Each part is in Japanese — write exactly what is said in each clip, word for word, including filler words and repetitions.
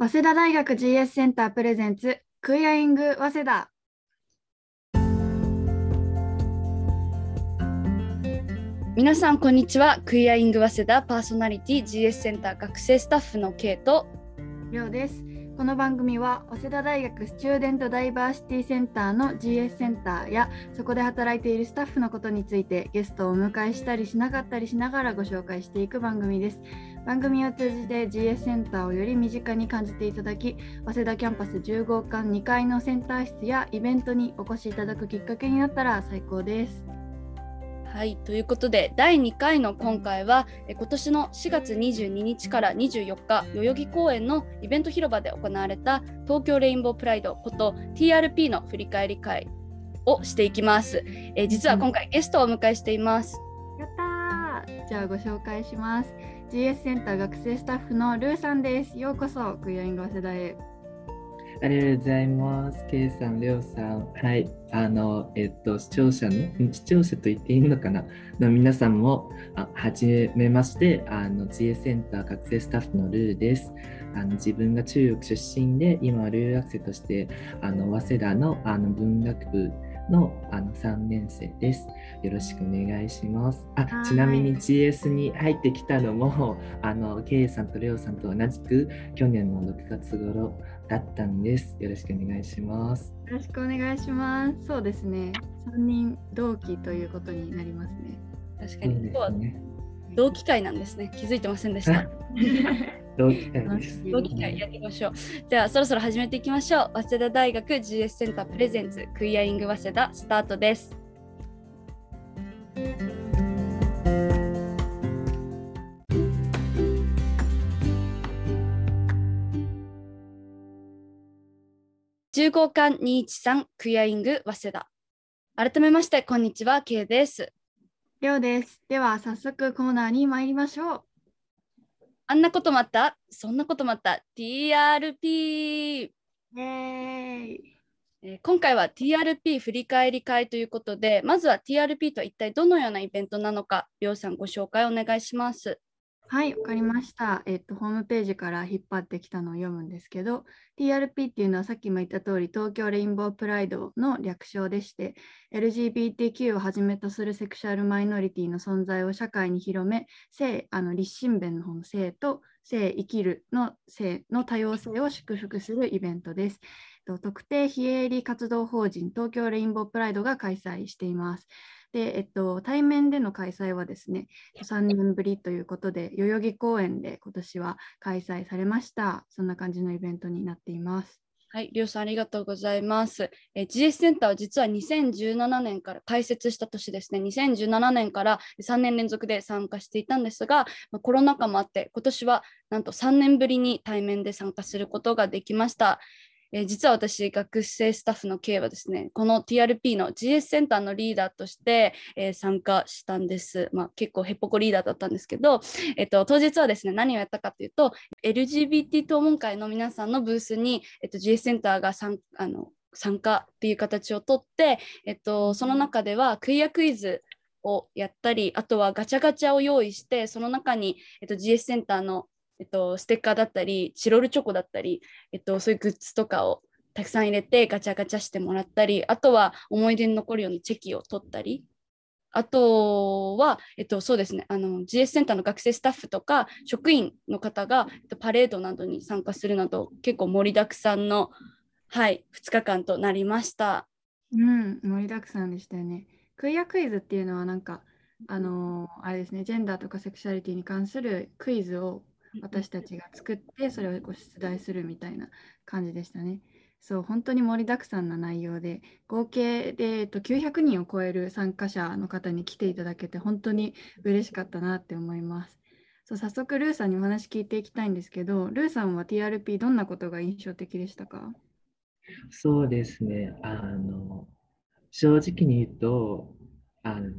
早稲田大学 ジーエス センタープレゼンツクイアイング早稲田。皆さんこんにちは。クイアイング早稲田パーソナリティ ジーエス センター学生スタッフのケイとりょうです。この番組は早稲田大学スチューデントダイバーシティセンターの ジーエス センターやそこで働いているスタッフのことについてゲストをお迎えしたりしなかったりしながらご紹介していく番組です。番組を通じて ジーエス センターをより身近に感じていただき、早稲田キャンパスじゅうごかんにかいのセンター室やイベントにお越しいただくきっかけになったら最高です。はい、ということでだいにかいの今回はえ今年のしがつにじゅうににちからにじゅうよっか代々木公園のイベント広場で行われた東京レインボープライドこと ティーアールピー の振り返り会をしていきます。え実は今回ゲストをお迎えしています。やったー。じゃあご紹介します。ジーエス センター学生スタッフのルーさんです。ようこそクイアイング早稲田へ。ありがとうございます。ケイさん、レオさん、はい、あのえっと視聴者の視聴者と言っていいのかなの皆さんもあはじめまして、あの ジーエス センター学生スタッフのルーです。あの自分が中国出身で今留学生としてあの早稲田のあの文学部のあのさんねんせいです。よろしくお願いします。あ、ちなみに ジーエス に入ってきたのもあのケイさんとレオさんと同じく去年のろくがつ頃だったんです。よろしくお願いします。よろしくお願いします。そうですね。さんにん同期ということになりますね。確かに、ね、今日は同期会なんですね。気づいてませんでした。同期会です。同期会やっていきましょう。じゃあそろそろ始めていきましょう。早稲田大学 ジーエス センタープレゼンツクイアイング早稲田スタートです。じゅうごかんにひゃくじゅうさんクイアイング早稲田。改めましてこんにちは、Kです。りょうです。では早速コーナーに参りましょう。あんなこともあった、そんなこともあった、ティーアールピー。イエーイ。えー、今回は ティーアールピー 振り返り会ということで、まずは ティーアールピー とは一体どのようなイベントなのか、りょうさんご紹介お願いします。はい、わかりました。えっと、ホームページから引っ張ってきたのを読むんですけど、ティーアールピー っていうのはさっきも言った通り、東京レインボープライドの略称でして、エルジービーティーキュー をはじめとするセクシュアルマイノリティの存在を社会に広め、性、あの立身弁の方の性と性、生きるの性の多様性を祝福するイベントです。特定非営利活動法人東京レインボープライドが開催しています。でえっと、対面での開催はですね、さんねんぶりということで、代々木公園で今年は開催されました。そんな感じのイベントになっています。はい、りょうさんありがとうございます。え ジーエス センターは実はにせんじゅうななねんから開設した年ですね、にせんじゅうななねんからさんねんれんぞくで参加していたんですが、まあ、コロナ禍もあって、今年はなんとさんねんぶりに対面で参加することができました。えー、実は私学生スタッフの K はですねこの ティーアールピー の ジーエス センターのリーダーとして、えー、参加したんです、まあ、結構ヘッポコリーダーだったんですけど、えっと、当日はですね何をやったかというと エルジービーティー 討論会の皆さんのブースに、えっと、ジーエス センターが参あの参加っていう形をとって、えっと、その中ではクイアクイズをやったりあとはガチャガチャを用意してその中に、えっと、ジーエス センターのえっと、ステッカーだったりチロルチョコだったり、えっと、そういうグッズとかをたくさん入れてガチャガチャしてもらったりあとは思い出に残るようにチェキを取ったりあとは、えっと、そうですねあの ジーエス センターの学生スタッフとか職員の方が、えっと、パレードなどに参加するなど結構盛りだくさんの、はい、ふつかかんとなりました。うん、盛りだくさんでしたよね。クイアクイズっていうのはなんかあのあれですねジェンダーとかセクシュアリティに関するクイズを私たちが作ってそれをご出題するみたいな感じでしたね。そう本当に盛りだくさんな内容で合計で、えっと、きゅうひゃくにんを超える参加者の方に来ていただけて本当に嬉しかったなって思います。そう早速ルーさんにお話聞いていきたいんですけどルーさんは ティーアールピー どんなことが印象的でしたか？そうですねあの正直に言うとあの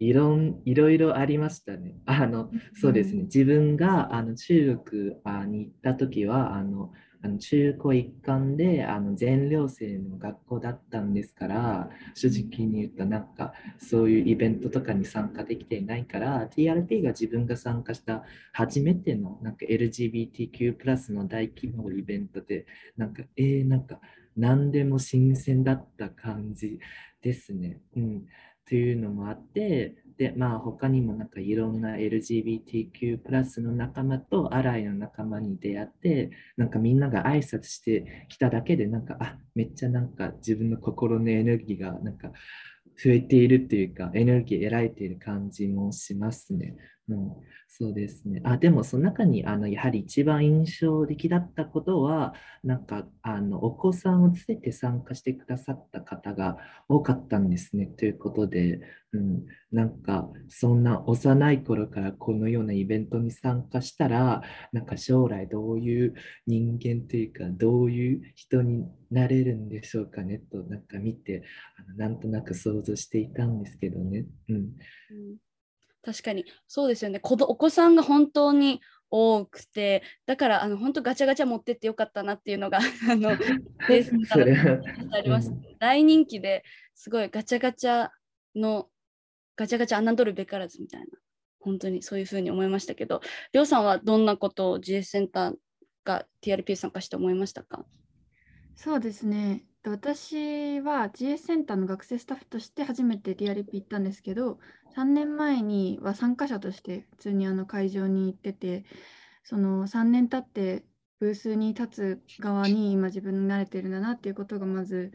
いろん、いろいろありましたね。あの、そうですね。自分があの中国あに行った時は、あの、あの中高一貫であの全寮制の学校だったんですから、正直に言ったなんかそういうイベントとかに参加できていないから、 ティーアールピー が自分が参加した初めてのなんか エルジービーティーキュー プラスの大規模イベントでなんかえー、なんか何でも新鮮だった感じですね。うん、というのもあって、で、まあ、他にもなんかいろんな エルジービーティーキュー プラスの仲間とアライの仲間に出会って、なんかみんなが挨拶してきただけで、なんかあめっちゃなんか自分の心のエネルギーがなんか増えているというか、エネルギー得られている感じもしますね。うん、そうですね。あ、でもその中にあのやはり一番印象的だったことは、なんかあのお子さんを連れて参加してくださった方が多かったんですね。ということで、うん、なんかそんな幼い頃からこのようなイベントに参加したら、なんか将来どういう人間というか、どういう人になれるんでしょうかねと、なんか見てあのなんとなく想像していたんですけどね。うん、うん、確かにそうですよね。子どお子さんが本当に多くて、だからあの本当ガチャガチャ持ってってよかったなっていうのがあのベースからあります、うん、大人気ですごいガチャガチャのガチャガチャ侮るべからずみたいな、本当にそういうふうに思いましたけど、りょうさんはどんなことを ジーエス センターが ティーアールピー 参加して思いましたか？そうですね、私は ジーエス センターの学生スタッフとして初めて ティーアールピー 行ったんですけど、さんねんまえには参加者として普通にあの会場に行ってて、そのさんねん経ってブースに立つ側に今自分に慣れてるんだなっていうことがまず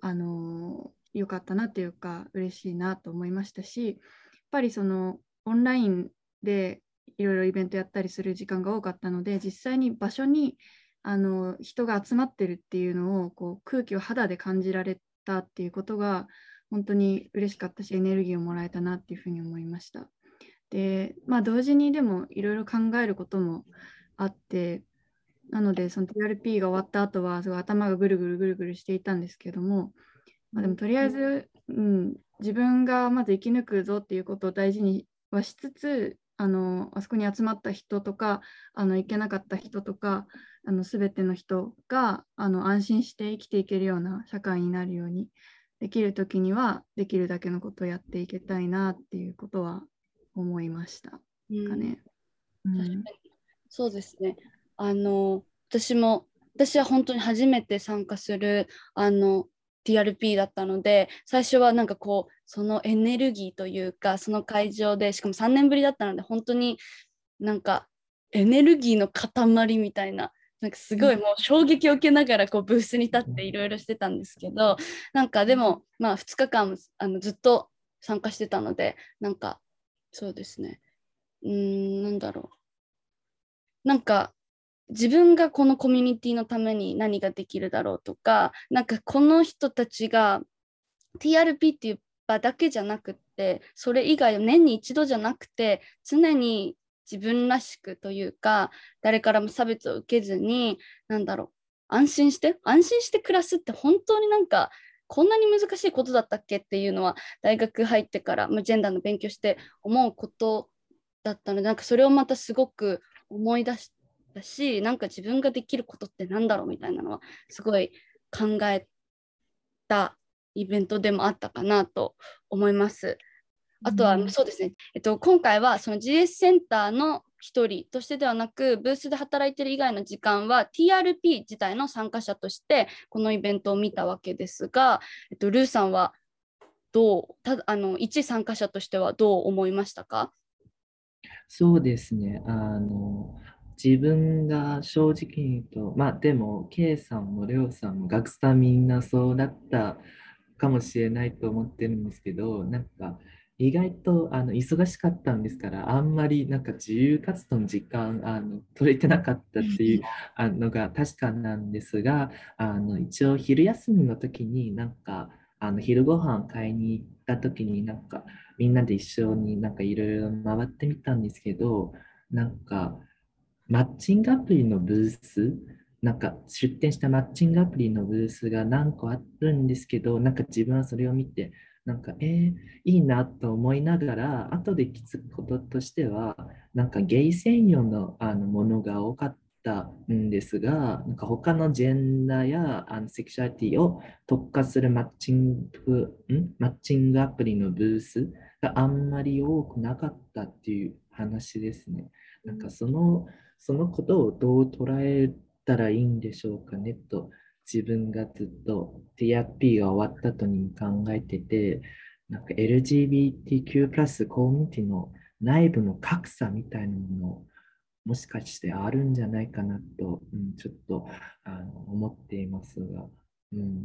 あの良かったなというか嬉しいなと思いましたし、やっぱりそのオンラインでいろいろイベントやったりする時間が多かったので、実際に場所にあの人が集まってるっていうのをこう空気を肌で感じられたっていうことが本当に嬉しかったし、エネルギーをもらえたなっていうふうに思いました。で、まあ、同時にでもいろいろ考えることもあって、なのでその ティーアールピー が終わった後はすごい頭がぐるぐるぐるぐるしていたんですけども、まあ、でもとりあえず、うん、自分がまず生き抜くぞっていうことを大事にはしつつ、あのあそこに集まった人とか、あの行けなかった人とか、あの全ての人があの安心して生きていけるような社会になるように、できる時にはできるだけのことをやっていきたいなっていうことは思いましたかね。うん、確かにそうですね。あの私も私は本当に初めて参加するあの ティーアールピー だったので、最初はなんかこうそのエネルギーというか、その会場でしかもさんねんぶりだったので、本当になんかエネルギーの塊みたいな、なんかすごいもう衝撃を受けながらこうブースに立っていろいろしてたんですけど、なんかでもまあふつかかんあのずっと参加してたので、なんかそうですね、うーんなんだろう、なんか自分がこのコミュニティのために何ができるだろうとか、なんかこの人たちが ティーアールピー っていう場だけじゃなくて、それ以外を年に一度じゃなくて、常に自分らしくというか、誰からも差別を受けずに、なんだろう、安心して安心して暮らすって本当になんかこんなに難しいことだったっけっていうのは、大学入ってから、まあ、ジェンダーの勉強して思うことだったので、なんかそれをまたすごく思い出したし、なんか自分ができることってなんだろうみたいなのはすごい考えたイベントでもあったかなと思います。あとはそうですね、えっと、今回はその ジーエス センターの一人としてではなく、ブースで働いている以外の時間は ティーアールピー 自体の参加者としてこのイベントを見たわけですが、えっと、ルーさんはどうたあの一参加者としてはどう思いましたか？そうですね、あの自分が正直に言うと、まあでも K さんも レオ さんも学生みんなそうだったかもしれないと思ってるんですけど、なんか意外とあの忙しかったんですから、あんまりなんか自由活動の時間あの取れてなかったっていうあのが確かなんですが、あの一応昼休みの時になんかあの昼ご飯買いに行った時になんかみんなで一緒になんかいろいろ回ってみたんですけど、なんかマッチングアプリのブース、なんか出展したマッチングアプリのブースが何個あるんですけど、なんか自分はそれを見てなんかえー、いいなと思いながら、後で気づくこととしては、なんかゲイ専用の、あのものが多かったんですが、なんか他のジェンダーやあのセクシュアリティを特化するマッチング、んマッチングアプリのブースがあんまり多くなかったっていう話ですね。なんかその、そのことをどう捉えたらいいんでしょうかねと。自分がずっと ティーアールピー が終わった後に考えてて、なんか エルジービーティーキュー プラスコミュニティの内部の格差みたいなものもしかしてあるんじゃないかなと、うん、ちょっとあの思っていますが、うんうん、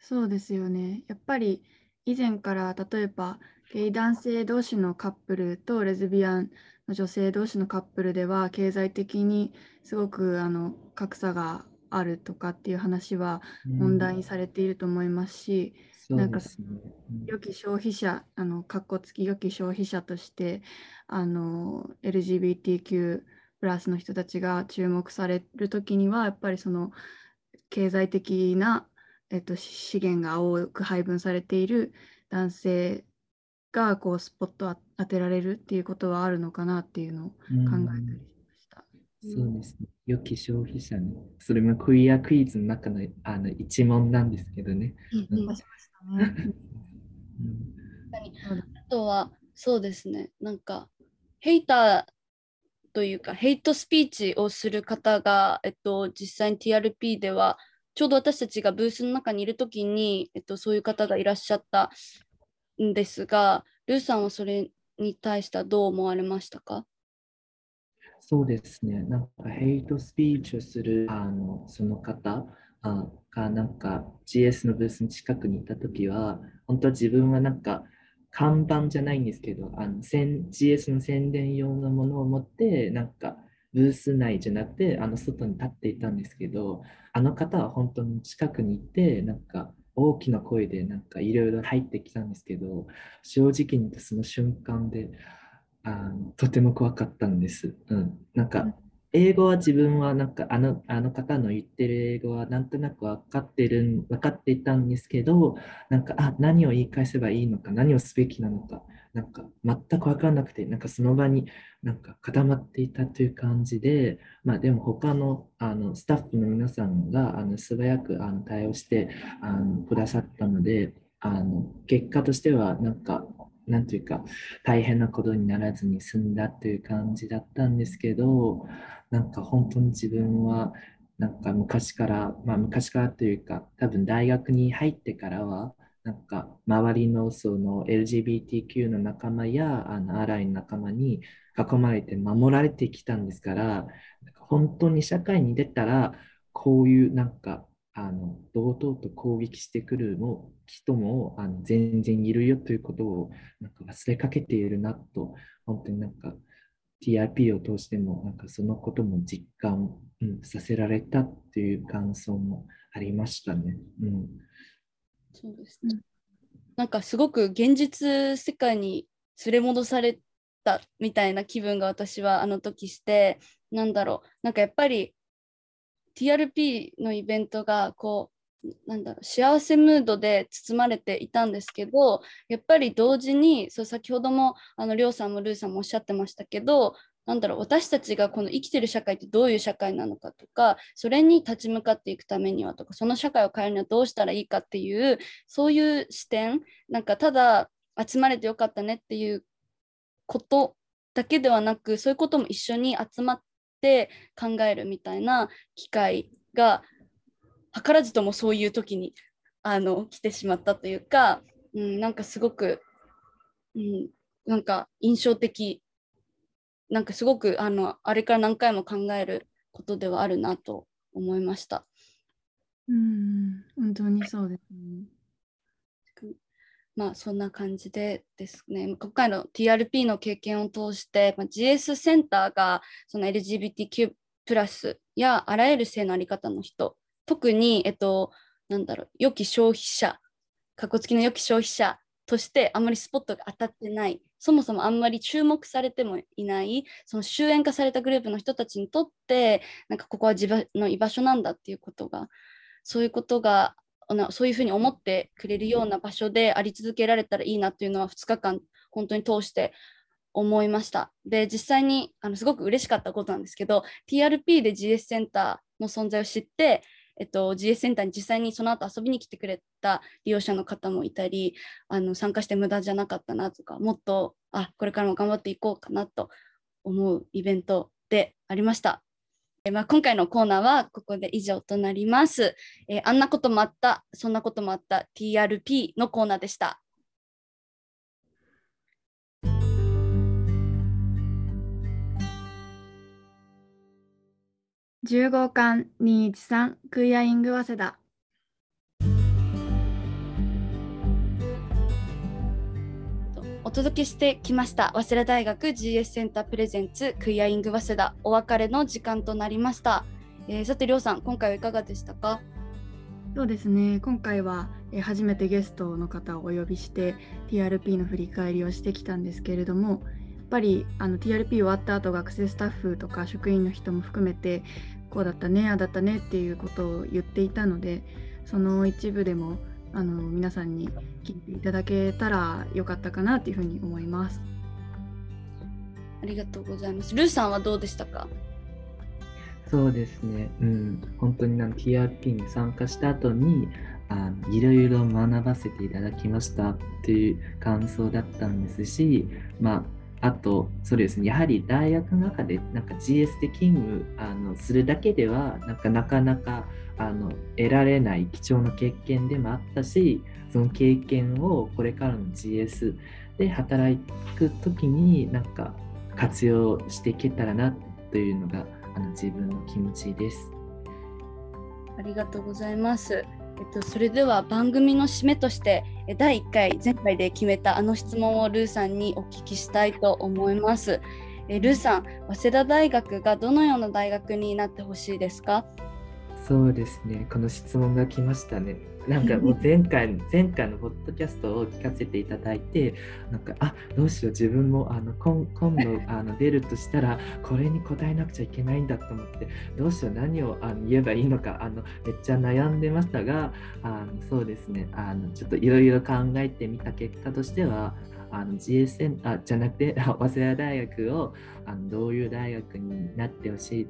そうですよね。やっぱり以前から例えばゲイ男性同士のカップルとレズビアンの女性同士のカップルでは経済的にすごくあの格差があるとかっていう話は問題にされていると思いますし、うん、なんか良き消費者、あのカッコつき良き消費者としてあの エルジービーティーキュー プラスの人たちが注目されるときにはやっぱりその経済的な、えっと、資源が多く配分されている男性がこうスポット当てられるっていうことはあるのかなっていうのを考えたりしました。うん、そうですね。良き消費者ね。それもクイアクイズの中の、あの一問なんですけどね。言いましたね。うん、あとはそうですね。なんかヘイターというかヘイトスピーチをする方が、えっと、実際に ティーアールピー ではちょうど私たちがブースの中にいるときに、えっと、そういう方がいらっしゃったんですが、ルーさんはそれに対してはどう思われましたか？そうですね。なんかヘイトスピーチをするあのその方あがなんか ジーエス のブースの近くにいたときは、本当は自分はなんか看板じゃないんですけど、あの ジーエス の宣伝用のものを持ってなんかブース内じゃなくてあの外に立っていたんですけど、あの方は本当に近くにいてなんか大きな声でなんかいろいろ入ってきたんですけど、正直に言ってその瞬間で。あとても怖かったんです、うん、なんか英語は自分はなんかあの、あの方の言ってる英語はなんとなく分かってる分かっていたんですけど、なんかあ何を言い返せばいいのか何をすべきなのかなんか全く分からなくて、なんかその場になんか固まっていたという感じで、まあ、でも他の、あのスタッフの皆さんがあの素早くあの対応してあのくださったので、あの結果としてはなんかなんというか大変なことにならずに済んだという感じだったんですけど、なんか本当に自分はなんか昔から、まあ、昔からというか多分大学に入ってからはなんか周りのその エルジービーティーキュー の仲間やあのアライの仲間に囲まれて守られてきたんですから、なんか本当に社会に出たらこういうなんかあの堂々と攻撃してくるも人もあの全然いるよということをなんか忘れかけているなと、本当になんか ティーアールピー を通してもなんかそのことも実感、うん、させられたっていう感想もありましたね。うん、そうですね。なんかすごく現実世界に連れ戻されたみたいな気分が私はあの時して、なんだろう、なんかやっぱりティーアールピー のイベントがこうなんだろう幸せムードで包まれていたんですけど、やっぱり同時にそう先ほどもあのりょうさんもルーさんもおっしゃってましたけど、なんだろう私たちがこの生きてる社会ってどういう社会なのかとか、それに立ち向かっていくためにはとか、その社会を変えるにはどうしたらいいかっていう、そういう視点、なんかただ集まれてよかったねっていうことだけではなく、そういうことも一緒に集まってで考えるみたいな機会が図らずともそういう時にあの来てしまったというか、うん、なんかすごく、うん、なんか印象的、なんかすごく あの、あれから何回も考えることではあるなと思いました。うん、本当にそうですね。まあそんな感じでですね、今回の ティーアールピー の経験を通して、まあ、ジーエス センターがその エルジービーティーキュー プラスやあらゆる性のあり方の人、特に、えっと、なんだろう、良き消費者、かっこつきの良き消費者としてあんまりスポットが当たってない、そもそもあんまり注目されてもいない、その集約化されたグループの人たちにとって、なんかここは自分の居場所なんだっていうことが、そういうことがなそういうふうに思ってくれるような場所であり続けられたらいいなというのはふつかかん本当に通して思いました。で実際にあのすごく嬉しかったことなんですけど ティーアールピー で ジーエス センターの存在を知って、えっと、ジーエス センターに実際にその後遊びに来てくれた利用者の方もいたりあの参加して無駄じゃなかったなとかもっとあこれからも頑張っていこうかなと思うイベントでありました。えまあ、今回のコーナーはここで以上となります。えー、あんなこともあった、そんなこともあった、ティーアールピー のコーナーでした。じゅうごかんにひゃくじゅうさんクイアイング早稲田。お届けしてきました早稲田大学 ジーエス センタープレゼンツクイアイング早稲田、お別れの時間となりました。えー、さてりょうさん、今回はいかがでしたか？そうですね、今回は初めてゲストの方をお呼びして ティーアールピー の振り返りをしてきたんですけれども、やっぱりあの ティーアールピー 終わった後学生スタッフとか職員の人も含めてこうだったねあだったねっていうことを言っていたので、その一部でもあの皆さんに聞いていただけたらよかったかなというふうに思います。ありがとうございます。ルーさんはどうでしたか？そうですね、うん、本当に ティーアールピー に参加した後にあのいろいろ学ばせていただきましたっていう感想だったんですし、まあ、あとそうですね、やはり大学の中でなんか ジーエス で勤務あのするだけではなんかなかなかあの得られない貴重な経験でもあったし、その経験をこれからの ジーエス で働くときになんか活用していけたらなというのがあの自分の気持ちです。ありがとうございます。えっと、それでは番組の締めとしてだいいっかい前回で決めたあの質問をルーさんにお聞きしたいと思います。えルーさん、早稲田大学がどのような大学になってほしいですか？そうですね、この質問が来ましたね。なんかもう前回前回のポッドキャストを聞かせていただいて、なんかあどうしよう自分もあの今今度あの出るとしたらこれに答えなくちゃいけないんだと思って、どうしよう何をあの言えばいいのかあのめっちゃ悩んでましたが、あのそうですね、あのちょっといろいろ考えてみた結果としてはあの ジーエスエヌ あじゃなくて早稲田大学をあのどういう大学になってほしい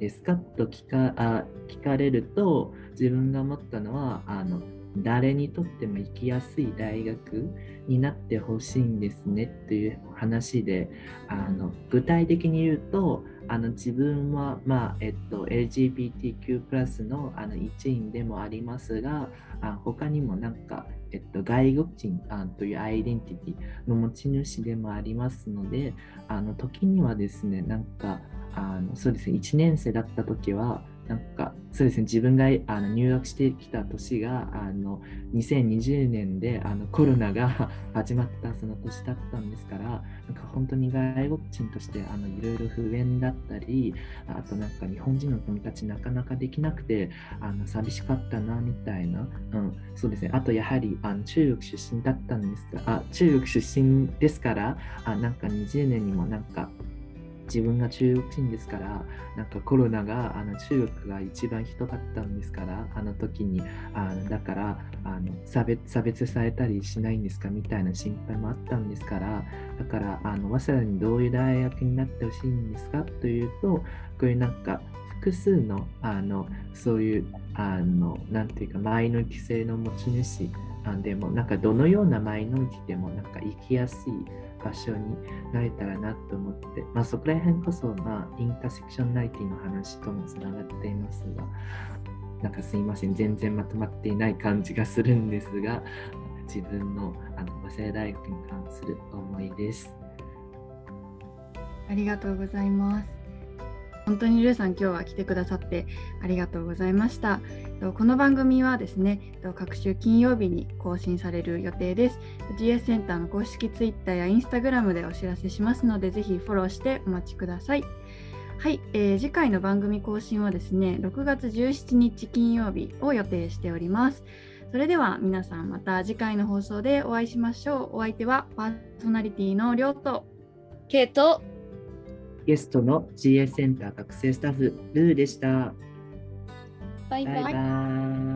ですかと聞 か, あ聞かれると、自分が思ったのはあの誰にとっても行きやすい大学になってほしいんですねという話で、あの具体的に言うとあの自分は、まあえっと、エルジービーティーキュープラス の, あの一員でもありますが、あ他にもなんか、えっと、外国人あというアイデンティティの持ち主でもありますので、あの時にはですねなんかあのそうですね、いちねん生だった時はなんかそうですね、自分があの入学してきた年があのにせんにじゅうねんであのコロナが始まったその年だったんですから、なんか本当に外国人としてあのいろいろ不便だったり、あとなんか日本人の友達なかなかできなくてあの寂しかったなみたいな、うん、そうですね、あとやはりあの中国出身だったんですがあ中国出身ですからあなんかにじゅうねんにもなんか自分が中国人ですからなんかコロナがあの中国が一番ひどかったんですから、あの時にあのだからあの差別、差別されたりしないんですかみたいな心配もあったんですから、だからあの早稲田にどういう大学になってほしいんですかというと、こういうなんか複数のあのそういうあのなんていうかマイノリティ性の持ち主でもなんかどのようなマイノリティでもなんか行きやすい場所になれたらなと思って、まあ、そこら辺こそ、まあ、インターセクションライティの話ともつながっていますが、なんかすいません全然まとまっていない感じがするんですが、自分のあの早稲田大学に関する思いです。ありがとうございます。本当にルーさん今日は来てくださってありがとうございました。この番組はですね各週金曜日に更新される予定です。 ジーエス センターの公式ツイッターやインスタグラムでお知らせしますので、ぜひフォローしてお待ちください。はい、えー、次回の番組更新はですねろくがつじゅうしちにち金曜日を予定しております。それでは皆さんまた次回の放送でお会いしましょう。お相手はパーソナリティのりょうとけいとゲストの ジーエス センター学生スタッフルーでした。バイバイ。バイバイ。